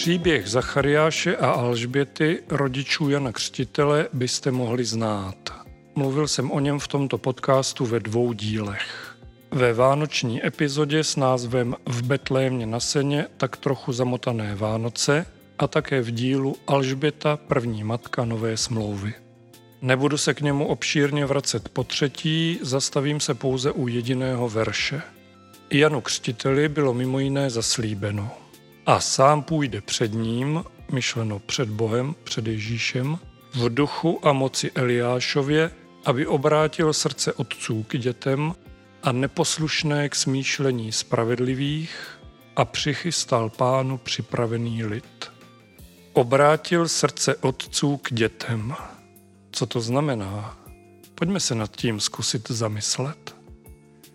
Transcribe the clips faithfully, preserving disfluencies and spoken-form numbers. Příběh Zachariáše a Alžběty, rodičů Jana Křtitele, byste mohli znát. Mluvil jsem o něm v tomto podcastu ve dvou dílech. Ve vánoční epizodě s názvem V Betlémě na Seně, tak trochu zamotané Vánoce, a také v dílu Alžběta, první matka nové smlouvy. Nebudu se k němu obšírně vracet po třetí, zastavím se pouze u jediného verše. Janu Křtiteli bylo mimo jiné zaslíbeno. A sám půjde před ním, myšleno před Bohem, před Ježíšem, v duchu a moci Eliášově, aby obrátil srdce otců k dětem a neposlušné k smýšlení spravedlivých a přichystal Pánu připravený lid. Obrátil srdce otců k dětem. Co to znamená? Pojďme se nad tím zkusit zamyslet.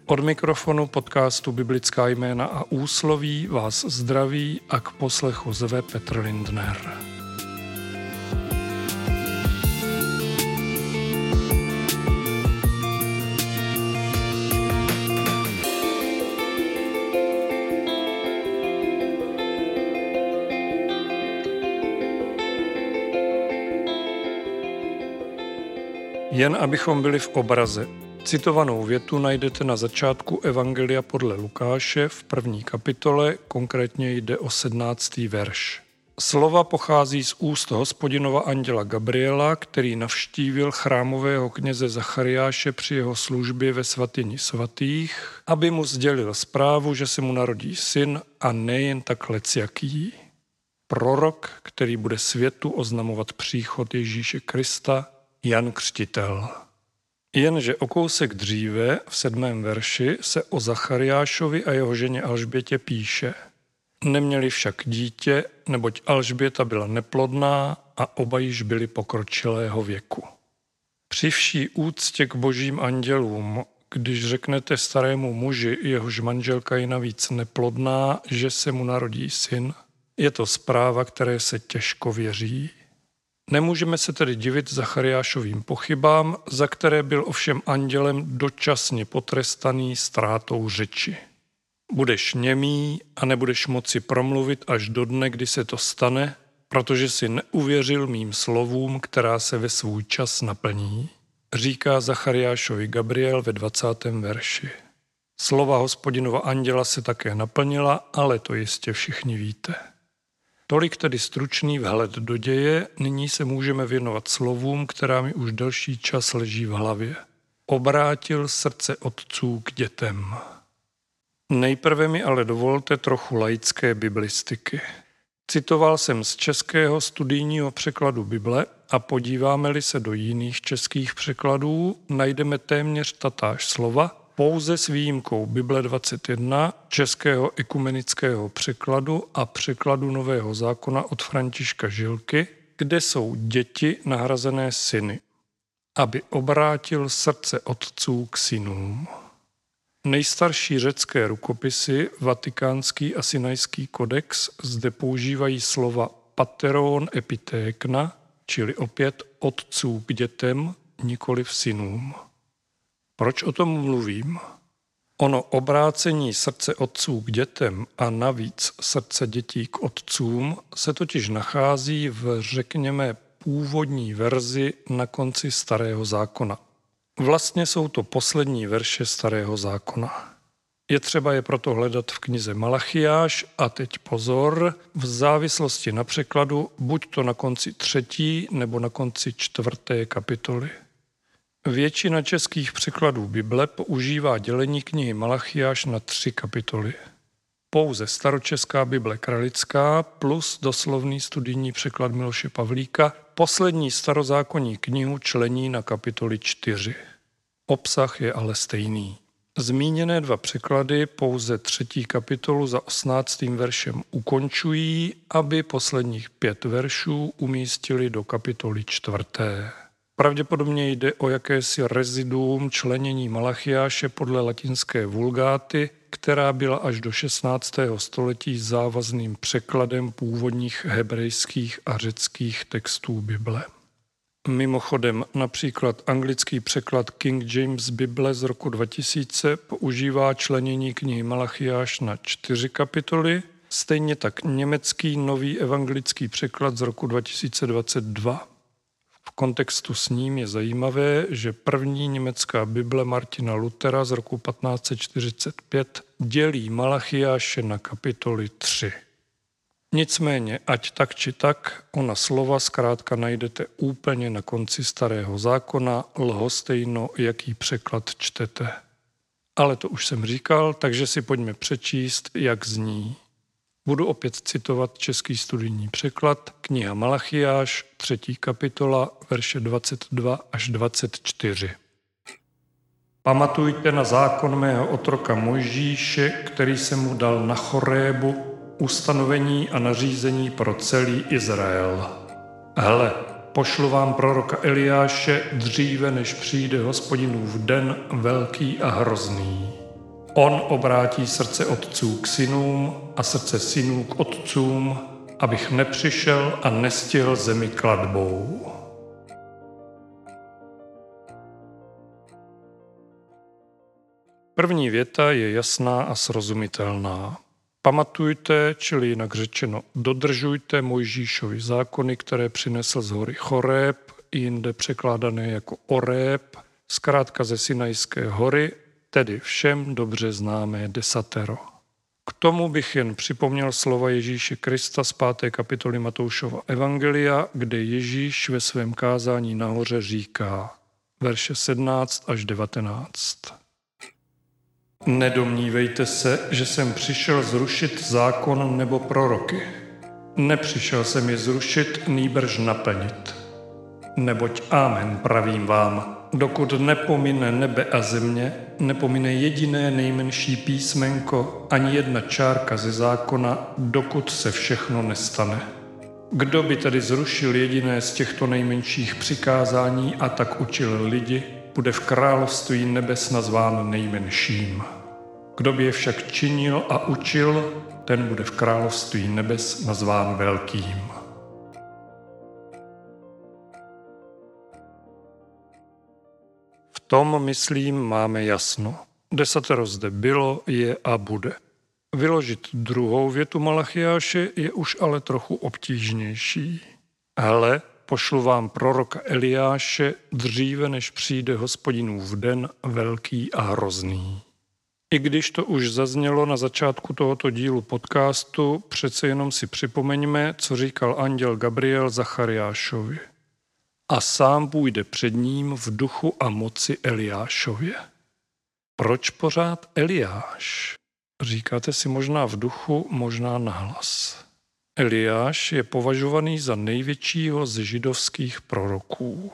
Od mikrofonu podcastu Biblická jména a úsloví vás zdraví a k poslechu zve Petr Lindner. Jen abychom byli v obraze. Citovanou větu najdete na začátku Evangelia podle Lukáše v první kapitole, konkrétně jde o sedmnáctý verš. Slova pochází z úst Hospodinova anděla Gabriela, který navštívil chrámového kněze Zachariáše při jeho službě ve svatyni svatých, aby mu sdělil zprávu, že se mu narodí syn a nejen tak lecjaký. Prorok, který bude světu oznamovat příchod Ježíše Krista, Jan Křtitel. Jenže o kousek dříve, v sedmém verši, se o Zachariášovi a jeho ženě Alžbětě píše. Neměli však dítě, neboť Alžběta byla neplodná a oba již byli pokročilého věku. Při vší úctě k božím andělům, když řeknete starému muži, jehož manželka je navíc neplodná, že se mu narodí syn, je to zpráva, které se těžko věří. Nemůžeme se tedy divit Zachariášovým pochybám, za které byl ovšem andělem dočasně potrestaný ztrátou řeči. Budeš němý a nebudeš moci promluvit až do dne, kdy se to stane, protože si neuvěřil mým slovům, která se ve svůj čas naplní, říká Zachariášovi Gabriel ve dvacátém verši. Slova Hospodinova anděla se také naplnila, ale to jistě všichni víte. Tolik tedy stručný vhled do děje, nyní se můžeme věnovat slovům, která mi už delší čas leží v hlavě. Obrátil srdce otců k dětem. Nejprve mi ale dovolte trochu laické biblistiky. Citoval jsem z českého studijního překladu Bible a podíváme-li se do jiných českých překladů, najdeme téměř tatáž slova, pouze s výjimkou Bible dvacet jedna, Českého ekumenického překladu a překladu Nového zákona od Františka Žilky, kde jsou děti nahrazené syny, aby obrátil srdce otců k synům. Nejstarší řecké rukopisy, Vatikánský a Sinajský kodex, zde používají slova pateron epitékna, čili opět otců k dětem, nikoliv synům. Proč o tom mluvím? Ono obrácení srdce otců k dětem a navíc srdce dětí k otcům se totiž nachází v, řekněme, původní verzi na konci Starého zákona. Vlastně jsou to poslední verše Starého zákona. Je třeba je proto hledat v knize Malachiáš a teď pozor, v závislosti na překladu buď to na konci třetí nebo na konci čtvrté kapitoly. Většina českých překladů Bible používá dělení knihy Malachiáš na tři kapitoly. Pouze staročeská Bible kralická plus doslovný studijní překlad Miloše Pavlíka poslední starozákonní knihu člení na kapitoly čtyři. Obsah je ale stejný. Zmíněné dva překlady pouze třetí kapitolu za osmnáctým veršem ukončují, aby posledních pět veršů umístili do kapitoly čtvrté. Pravděpodobně jde o jakési reziduum členění Malachiáše podle latinské vulgáty, která byla až do šestnáctého století závazným překladem původních hebrejských a řeckých textů Bible. Mimochodem, například anglický překlad King James Bible z roku dva tisíce používá členění knihy Malachiáš na čtyři kapitoly, stejně tak německý nový evangelický překlad z roku dva tisíce dvacet dva. V kontextu s ním je zajímavé, že první německá Bible Martina Luthera z roku patnáct set čtyřicet pět dělí Malachiáše na kapitoly tři. Nicméně, ať tak či tak, ona slova zkrátka najdete úplně na konci Starého zákona, lhostejno, jaký překlad čtete. Ale to už jsem říkal, takže si pojďme přečíst, jak zní. Budu opět citovat český studijní překlad, kniha Malachiáš, třetí kapitola, verše dvacet dva až dvacet čtyři. Pamatujte na zákon mého otroka Mojžíše, který jsem mu dal na Chorébu, ustanovení a nařízení pro celý Izrael. Hele, pošlu vám proroka Eliáše dříve, než přijde Hospodinův den velký a hrozný. On obrátí srdce otců k synům a srdce synů k otcům, abych nepřišel a nestihl zemi kladbou. První věta je jasná a srozumitelná. Pamatujte, čili jinak řečeno, dodržujte Mojžíšovi zákony, které přinesl z hory Choreb, jinde překládané jako Oreb, zkrátka ze Sinajské hory, tedy všem dobře známé desatero. K tomu bych jen připomněl slova Ježíše Krista z páté kapitoly Matoušova Evangelia, kde Ježíš ve svém kázání nahoře říká, verše sedmnáct až devatenáct. Nedomnívejte se, že jsem přišel zrušit zákon nebo proroky. Nepřišel jsem je zrušit, nýbrž naplnit. Neboť amen pravím vám, dokud nepomine nebe a země, nepomine jediné nejmenší písmenko, ani jedna čárka ze zákona, dokud se všechno nestane. Kdo by tedy zrušil jediné z těchto nejmenších přikázání a tak učil lidi, bude v království nebes nazván nejmenším. Kdo by je však činil a učil, ten bude v království nebes nazván velkým. V tom, myslím, máme jasno. Desatero zde bylo, je a bude. Vyložit druhou větu Malachiáše je už ale trochu obtížnější. Hele, pošlu vám proroka Eliáše dříve, než přijde Hospodinův den velký a hrozný. I když to už zaznělo na začátku tohoto dílu podcastu, přece jenom si připomeňme, co říkal anděl Gabriel Zachariášovi. A sám půjde před ním v duchu a moci Eliášově. Proč pořád Eliáš? Říkáte si možná v duchu, možná nahlas. Eliáš je považovaný za největšího z židovských proroků.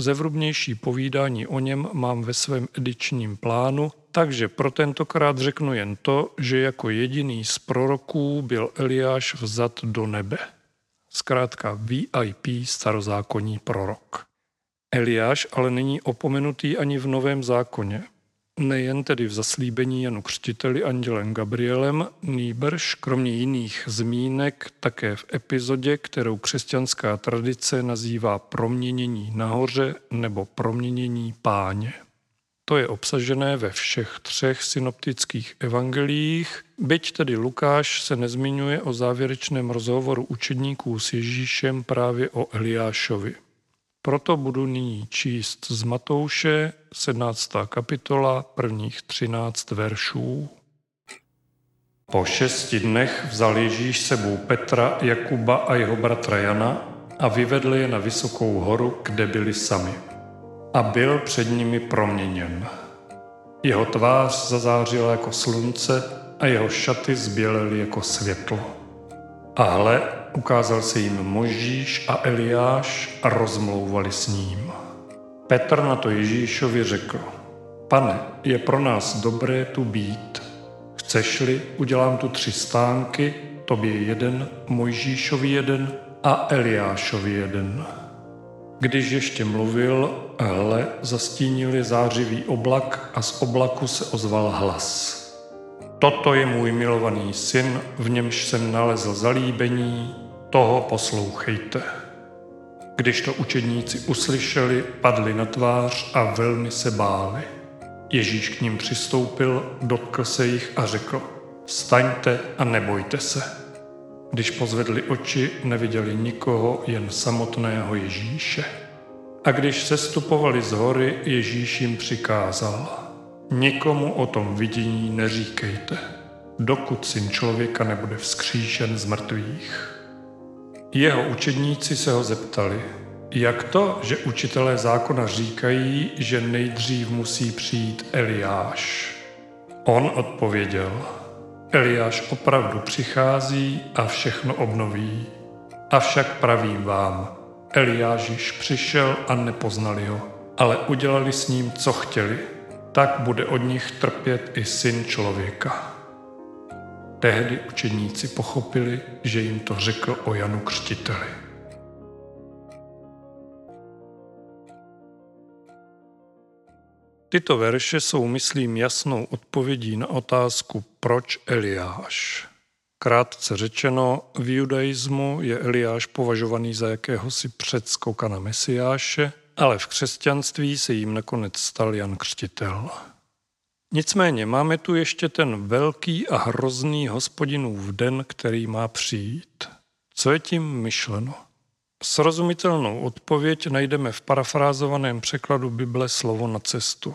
Zevrubnější povídání o něm mám ve svém edičním plánu, takže pro tentokrát řeknu jen to, že jako jediný z proroků byl Eliáš vzat do nebe. Zkrátka V I P starozákonní prorok. Eliáš ale není opomenutý ani v Novém zákoně. Nejen tedy v zaslíbení Janu Křtiteli andělem Gabrielem, nýbrž, kromě jiných zmínek, také v epizodě, kterou křesťanská tradice nazývá proměnění nahoře nebo proměnění páně. To je obsažené ve všech třech synoptických evangeliích, byť tedy Lukáš se nezmiňuje o závěrečném rozhovoru učedníků s Ježíšem právě o Eliášovi. Proto budu nyní číst z Matouše, sedmnáctá kapitola, prvních třináct veršů. Po šesti dnech vzal Ježíš sebou Petra, Jakuba a jeho bratra Jana a vyvedl je na vysokou horu, kde byli sami. A byl před nimi proměněn. Jeho tvář zazářila jako slunce a jeho šaty zbělely jako světlo. A hle, ukázal se jim Mojžíš a Eliáš a rozmlouvali s ním. Petr na to Ježíšovi řekl, pane, je pro nás dobré tu být. Chceš-li, udělám tu tři stánky, tobě jeden, Mojžíšovi jeden a Eliášovi jeden. Když ještě mluvil, hle, zastínil je zářivý oblak a z oblaku se ozval hlas. Toto je můj milovaný syn, v němž jsem nalezl zalíbení, toho poslouchejte. Když to učedníci uslyšeli, padli na tvář a velmi se báli. Ježíš k ním přistoupil, dotkl se jich a řekl, Staňte a nebojte se. Když pozvedli oči, neviděli nikoho, jen samotného Ježíše. A když sestupovali z hory, Ježíš jim přikázal: Nikomu o tom vidění neříkejte, dokud Syn člověka nebude vzkříšen z mrtvých. Jeho učedníci se ho zeptali: Jak to, že učitelé zákona říkají, že nejdřív musí přijít Eliáš? On odpověděl: Eliáš opravdu přichází a všechno obnoví. Avšak pravím vám, Eliáš již přišel a nepoznali ho, ale udělali s ním, co chtěli. Tak bude od nich trpět i Syn člověka. Tehdy učeníci pochopili, že jim to řekl o Janu Křtiteli. Tyto verše jsou, myslím, jasnou odpovědí na otázku, proč Eliáš. Krátce řečeno, v judaismu je Eliáš považovaný za jakéhosi předskokana Mesiáše, ale v křesťanství se jim nakonec stal Jan Křtitel. Nicméně máme tu ještě ten velký a hrozný Hospodinův den, který má přijít. Co je tím myšleno? Srozumitelnou odpověď najdeme v parafrázovaném překladu Bible Slovo na cestu.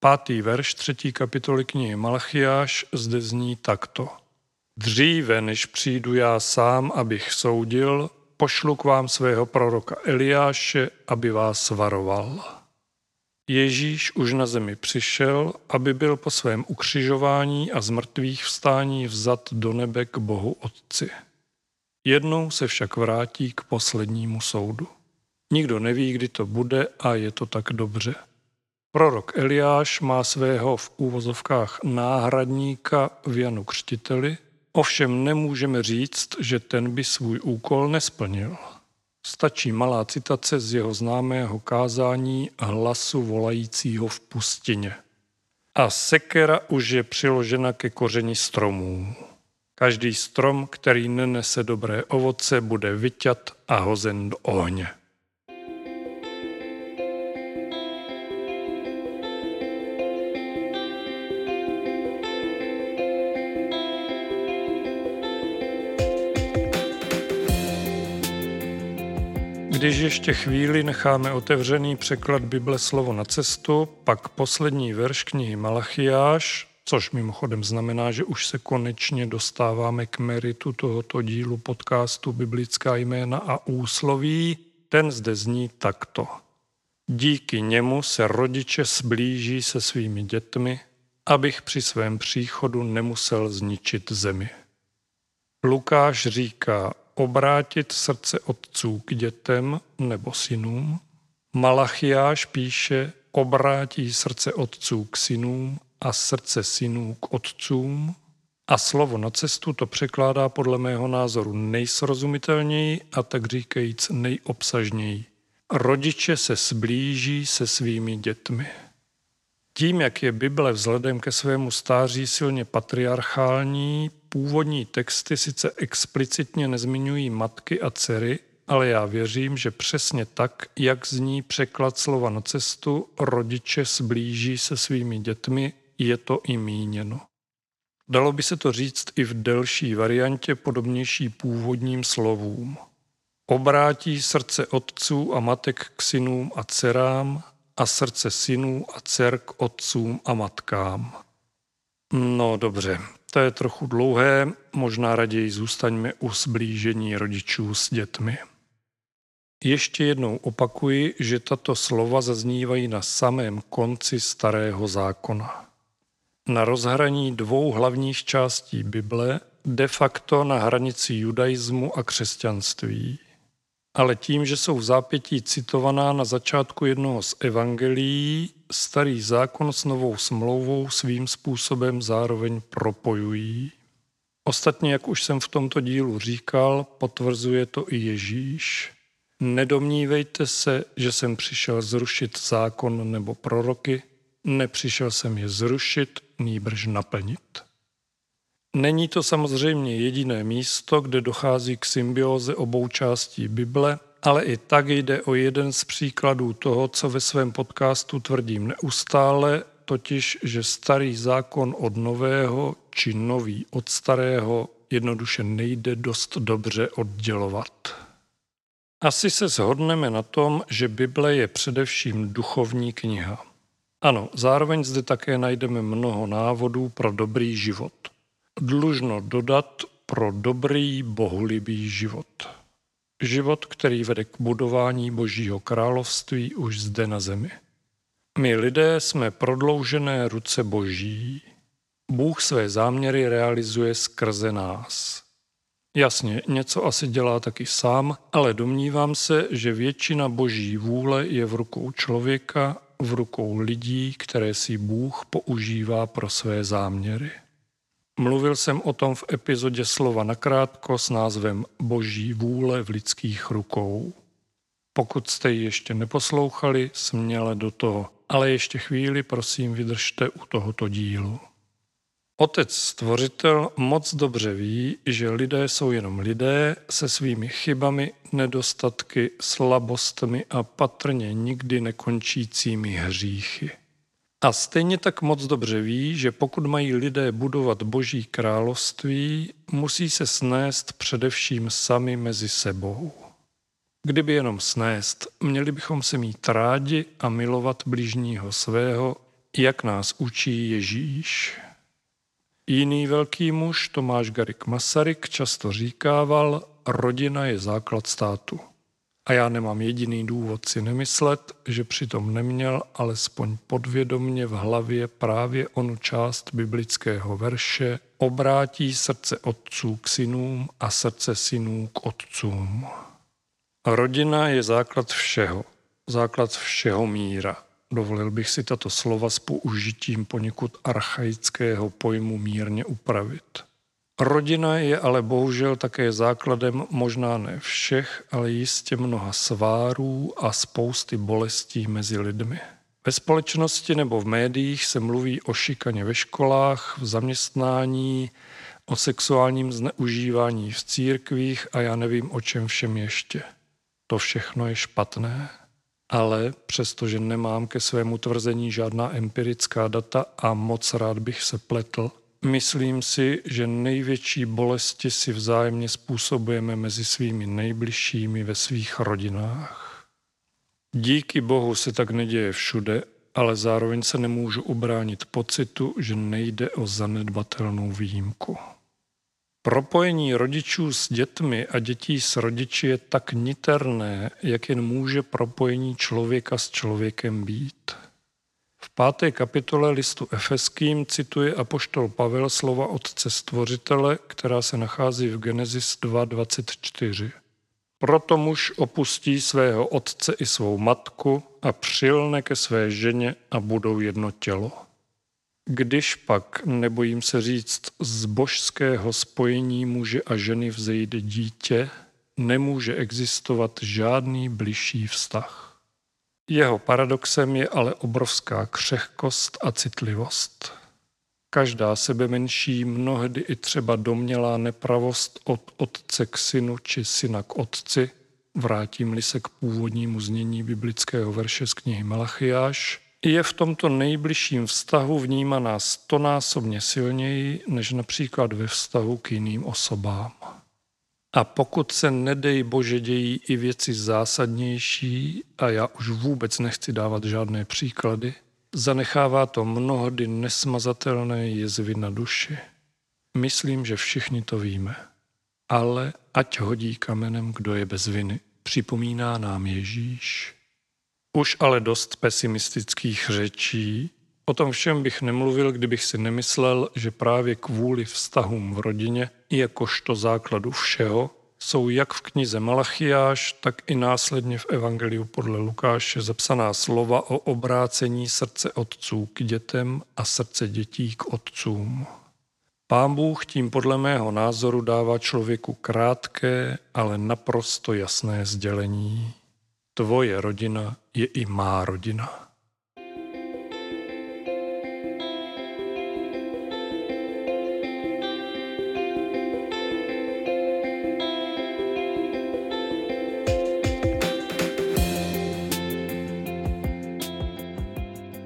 Pátý verš třetí kapitoly knihy Malachiáš zde zní takto. Dříve, než přijdu já sám, abych soudil, pošlu k vám svého proroka Eliáše, aby vás varoval. Ježíš už na zemi přišel, aby byl po svém ukřižování a zmrtvých vstání vzat do nebe k Bohu Otci. Jednou se však vrátí k poslednímu soudu. Nikdo neví, kdy to bude, a je to tak dobře. Prorok Eliáš má svého v úvozovkách náhradníka v Janu Křtiteli, ovšem nemůžeme říct, že ten by svůj úkol nesplnil. Stačí malá citace z jeho známého kázání Hlasu volajícího v pustině. A sekera už je přiložena ke kořeni stromů. Každý strom, který nenese dobré ovoce, bude vyťat a hozen do ohně. Když ještě chvíli necháme otevřený překlad Bible Slovo na cestu, pak poslední verš knihy Malachiáš, což mimochodem znamená, že už se konečně dostáváme k meritu tohoto dílu podcastu Biblická jména a úsloví, ten zde zní takto. Díky němu se rodiče sblíží se svými dětmi, abych při svém příchodu nemusel zničit zemi. Lukáš říká: obrátit srdce otců k dětem nebo synům. Malachiáš píše: obrátí srdce otců k synům a srdce synů k otcům. A Slovo na cestu to překládá podle mého názoru nejsrozumitelněji a tak říkajíc nejobsažněji. Rodiče se sblíží se svými dětmi. Tím, jak je Bible vzhledem ke svému stáří silně patriarchální, původní texty sice explicitně nezmiňují matky a dcery, ale já věřím, že přesně tak, jak zní překlad Slova na cestu, rodiče sblíží se svými dětmi, je to i míněno. Dalo by se to říct i v delší variantě podobnější původním slovům. Obrátí srdce otců a matek k synům a dcerám a srdce synů a dcer k otcům a matkám. No dobře, to je trochu dlouhé, možná raději zůstaňme u sblížení rodičů s dětmi. Ještě jednou opakuji, že tato slova zaznívají na samém konci Starého zákona. Na rozhraní dvou hlavních částí Bible, de facto na hranici judaismu a křesťanství. Ale tím, že jsou v zápětí citovaná na začátku jednoho z evangelií, Starý zákon s Novou smlouvou svým způsobem zároveň propojují. Ostatně, jak už jsem v tomto dílu říkal, potvrzuje to i Ježíš. Nedomnívejte se, že jsem přišel zrušit zákon nebo proroky, nepřišel jsem je zrušit, nýbrž naplnit. Není to samozřejmě jediné místo, kde dochází k symbióze obou částí Bible, ale i tak jde o jeden z příkladů toho, co ve svém podcastu tvrdím neustále, totiž, že starý zákon od nového či nový od starého jednoduše nejde dost dobře oddělovat. Asi se shodneme na tom, že Bible je především duchovní kniha. Ano, zároveň zde také najdeme mnoho návodů pro dobrý život. Dlužno dodat pro dobrý, bohulibý život. Život, který vede k budování Božího království už zde na zemi. My lidé jsme prodloužené ruce Boží. Bůh své záměry realizuje skrze nás. Jasně, něco asi dělá taky sám, ale domnívám se, že většina Boží vůle je v rukou člověka, v rukou lidí, které si Bůh používá pro své záměry. Mluvil jsem o tom v epizodě Slova nakrátko s názvem Boží vůle v lidských rukou. Pokud jste ji ještě neposlouchali, směle do toho, ale ještě chvíli prosím vydržte u tohoto dílu. Otec Stvořitel moc dobře ví, že lidé jsou jenom lidé se svými chybami, nedostatky, slabostmi a patrně nikdy nekončícími hříchy. A stejně tak moc dobře ví, že pokud mají lidé budovat Boží království, musí se snést především sami mezi sebou. Kdyby jenom snést, měli bychom se mít rádi a milovat bližního svého, jak nás učí Ježíš. Jiný velký muž, Tomáš Garrigue Masaryk, často říkával, rodina je základ státu. A já nemám jediný důvod si nemyslet, že přitom neměl alespoň podvědomně v hlavě právě onu část biblického verše obrátí srdce otců k synům a srdce synů k otcům. Rodina je základ všeho, základ všeho míra. Dovolil bych si tato slova s použitím poněkud archaického pojmu mírně upravit. Rodina je ale bohužel také základem možná ne všech, ale jistě mnoha svárů a spousty bolestí mezi lidmi. Ve společnosti nebo v médiích se mluví o šikaně ve školách, v zaměstnání, o sexuálním zneužívání v církvích a já nevím o čem všem ještě. To všechno je špatné. Ale přestože nemám ke svému tvrzení žádná empirická data a moc rád bych se pletl, myslím si, že největší bolesti si vzájemně způsobujeme mezi svými nejbližšími ve svých rodinách. Díky Bohu se tak neděje všude, ale zároveň se nemůžu ubránit pocitu, že nejde o zanedbatelnou výjimku. Propojení rodičů s dětmi a dětí s rodiči je tak niterné, jak jen může propojení člověka s člověkem být. V páté kapitole listu Efeským cituje apoštol Pavel slova Otce Stvořitele, která se nachází v Genesis dva dvacet čtyři. Proto muž opustí svého otce i svou matku a přilne ke své ženě a budou jedno tělo. Když pak, nebojím se říct, z božského spojení muže a ženy vzejde dítě, nemůže existovat žádný bližší vztah. Jeho paradoxem je ale obrovská křehkost a citlivost. Každá sebemenší, mnohdy i třeba domnělá nepravost od otce k synu či syna k otci, vrátím-li se k původnímu znění biblického verše z knihy Malachiáš, je v tomto nejbližším vztahu vnímaná stonásobně silněji než například ve vztahu k jiným osobám. A pokud se nedej Bože dějí i věci zásadnější, a já už vůbec nechci dávat žádné příklady, zanechává to mnohdy nesmazatelné jezvy na duši. Myslím, že všichni to víme. Ale ať hodí kamenem, kdo je bez viny, připomíná nám Ježíš. Už ale dost pesimistických řečí. O tom všem bych nemluvil, kdybych si nemyslel, že právě kvůli vztahům v rodině, jakožto základu všeho, jsou jak v knize Malachiáš, tak i následně v Evangeliu podle Lukáše zapsaná slova o obrácení srdce otců k dětem a srdce dětí k otcům. Pán Bůh tím podle mého názoru dává člověku krátké, ale naprosto jasné sdělení. Tvoje rodina je i má rodina.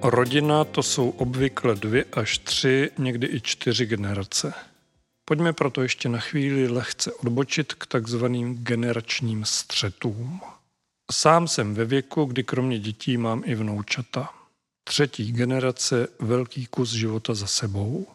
Rodina to jsou obvykle dvě až tři, někdy i čtyři generace. Pojďme proto ještě na chvíli lehce odbočit k takzvaným generačním střetům. Sám jsem ve věku, kdy kromě dětí mám i vnoučata. Třetí generace, velký kus života za sebou.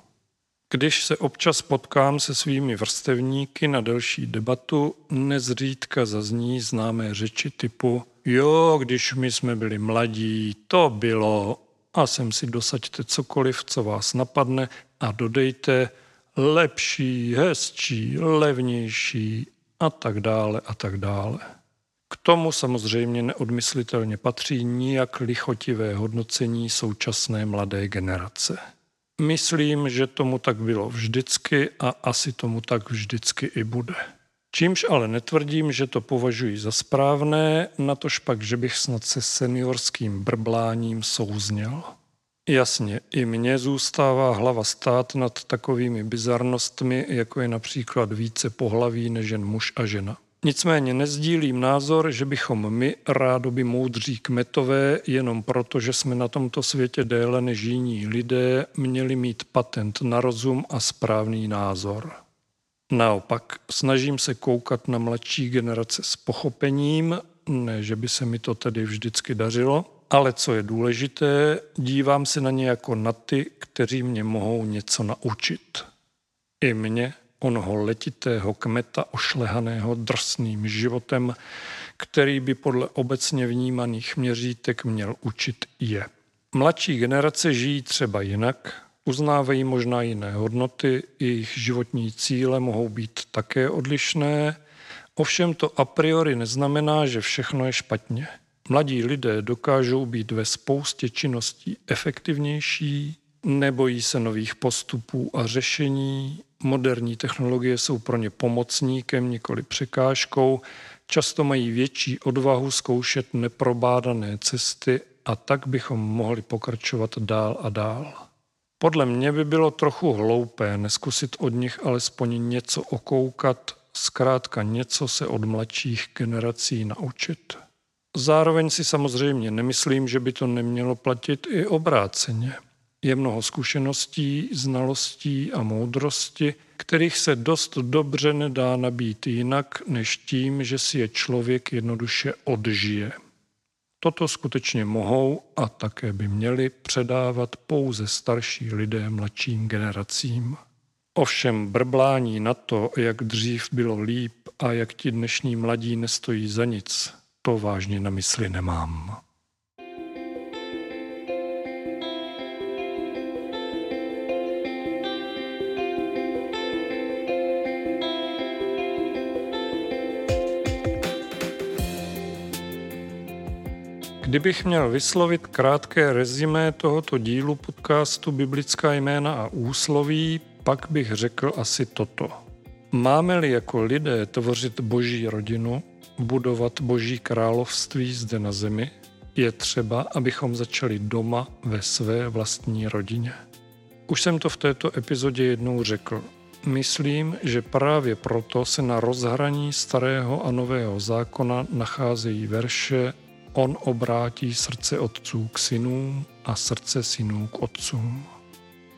Když se občas potkám se svými vrstevníky na delší debatu, nezřídka zazní známé řeči typu jo, když my jsme byli mladí, to bylo, a sem si dosaďte cokoliv, co vás napadne a dodejte lepší, hezčí, levnější a tak dále a tak dále. K tomu samozřejmě neodmyslitelně patří nijak lichotivé hodnocení současné mladé generace. Myslím, že tomu tak bylo vždycky a asi tomu tak vždycky i bude. Čímž ale netvrdím, že to považuji za správné, natož pak, že bych snad se seniorským brbláním souzněl. Jasně, i mně zůstává hlava stát nad takovými bizarnostmi, jako je například více pohlaví než jen muž a žena. Nicméně nezdílím názor, že bychom my, rádoby moudří kmetové, jenom proto, že jsme na tomto světě déle než jiní lidé, měli mít patent na rozum a správný názor. Naopak, snažím se koukat na mladší generace s pochopením, ne, že by se mi to tedy vždycky dařilo, ale co je důležité, dívám se na ně jako na ty, kteří mě mohou něco naučit. I mě, onoho letitého kmeta ošlehaného drsným životem, který by podle obecně vnímaných měřítek měl učit je. Mladší generace žijí třeba jinak, uznávají možná jiné hodnoty, jejich životní cíle mohou být také odlišné, ovšem to a priori neznamená, že všechno je špatně. Mladí lidé dokážou být ve spoustě činností efektivnější, nebojí se nových postupů a řešení, moderní technologie jsou pro ně pomocníkem, nikoli překážkou, často mají větší odvahu zkoušet neprobádané cesty a tak bychom mohli pokračovat dál a dál. Podle mě by bylo trochu hloupé neskusit od nich alespoň něco okoukat, zkrátka něco se od mladších generací naučit. Zároveň si samozřejmě nemyslím, že by to nemělo platit i obráceně. Je mnoho zkušeností, znalostí a moudrosti, kterých se dost dobře nedá nabít jinak, než tím, že si je člověk jednoduše odžije. Toto skutečně mohou a také by měli předávat pouze starší lidé mladším generacím. Ovšem brblání na to, jak dřív bylo líp a jak ti dnešní mladí nestojí za nic, to vážně na mysli nemám. Kdybych měl vyslovit krátké rezumé tohoto dílu podcastu Biblická jména a úsloví, pak bych řekl asi toto. Máme-li jako lidé tvořit boží rodinu, budovat boží království zde na zemi, je třeba, abychom začali doma ve své vlastní rodině. Už jsem to v této epizodě jednou řekl. Myslím, že právě proto se na rozhraní starého a nového zákona nacházejí verše On obrátí srdce otců k synům a srdce synů k otcům.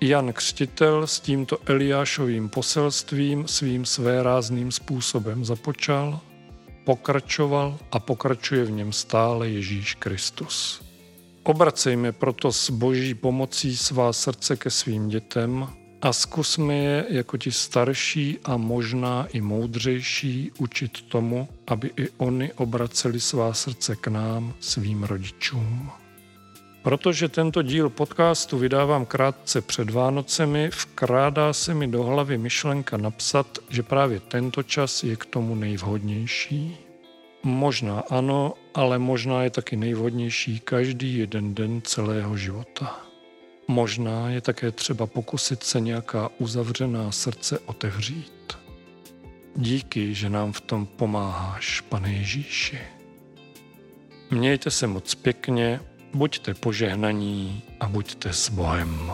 Jan Křtitel s tímto Eliášovým poselstvím svým svérázným způsobem započal, pokračoval a pokračuje v něm stále Ježíš Kristus. Obracejme proto s boží pomocí svá srdce ke svým dětem a zkusme je jako ti starší a možná i moudřejší učit tomu, aby i oni obraceli svá srdce k nám, svým rodičům. Protože tento díl podcastu vydávám krátce před Vánocemi, vkrádá se mi do hlavy myšlenka napsat, že právě tento čas je k tomu nejvhodnější. Možná ano, ale možná je taky nejvhodnější každý jeden den celého života. Možná je také třeba pokusit se nějaká uzavřená srdce otevřít. Díky, že nám v tom pomáháš, Pane Ježíši. Mějte se moc pěkně, buďte požehnaní a buďte s Bohem.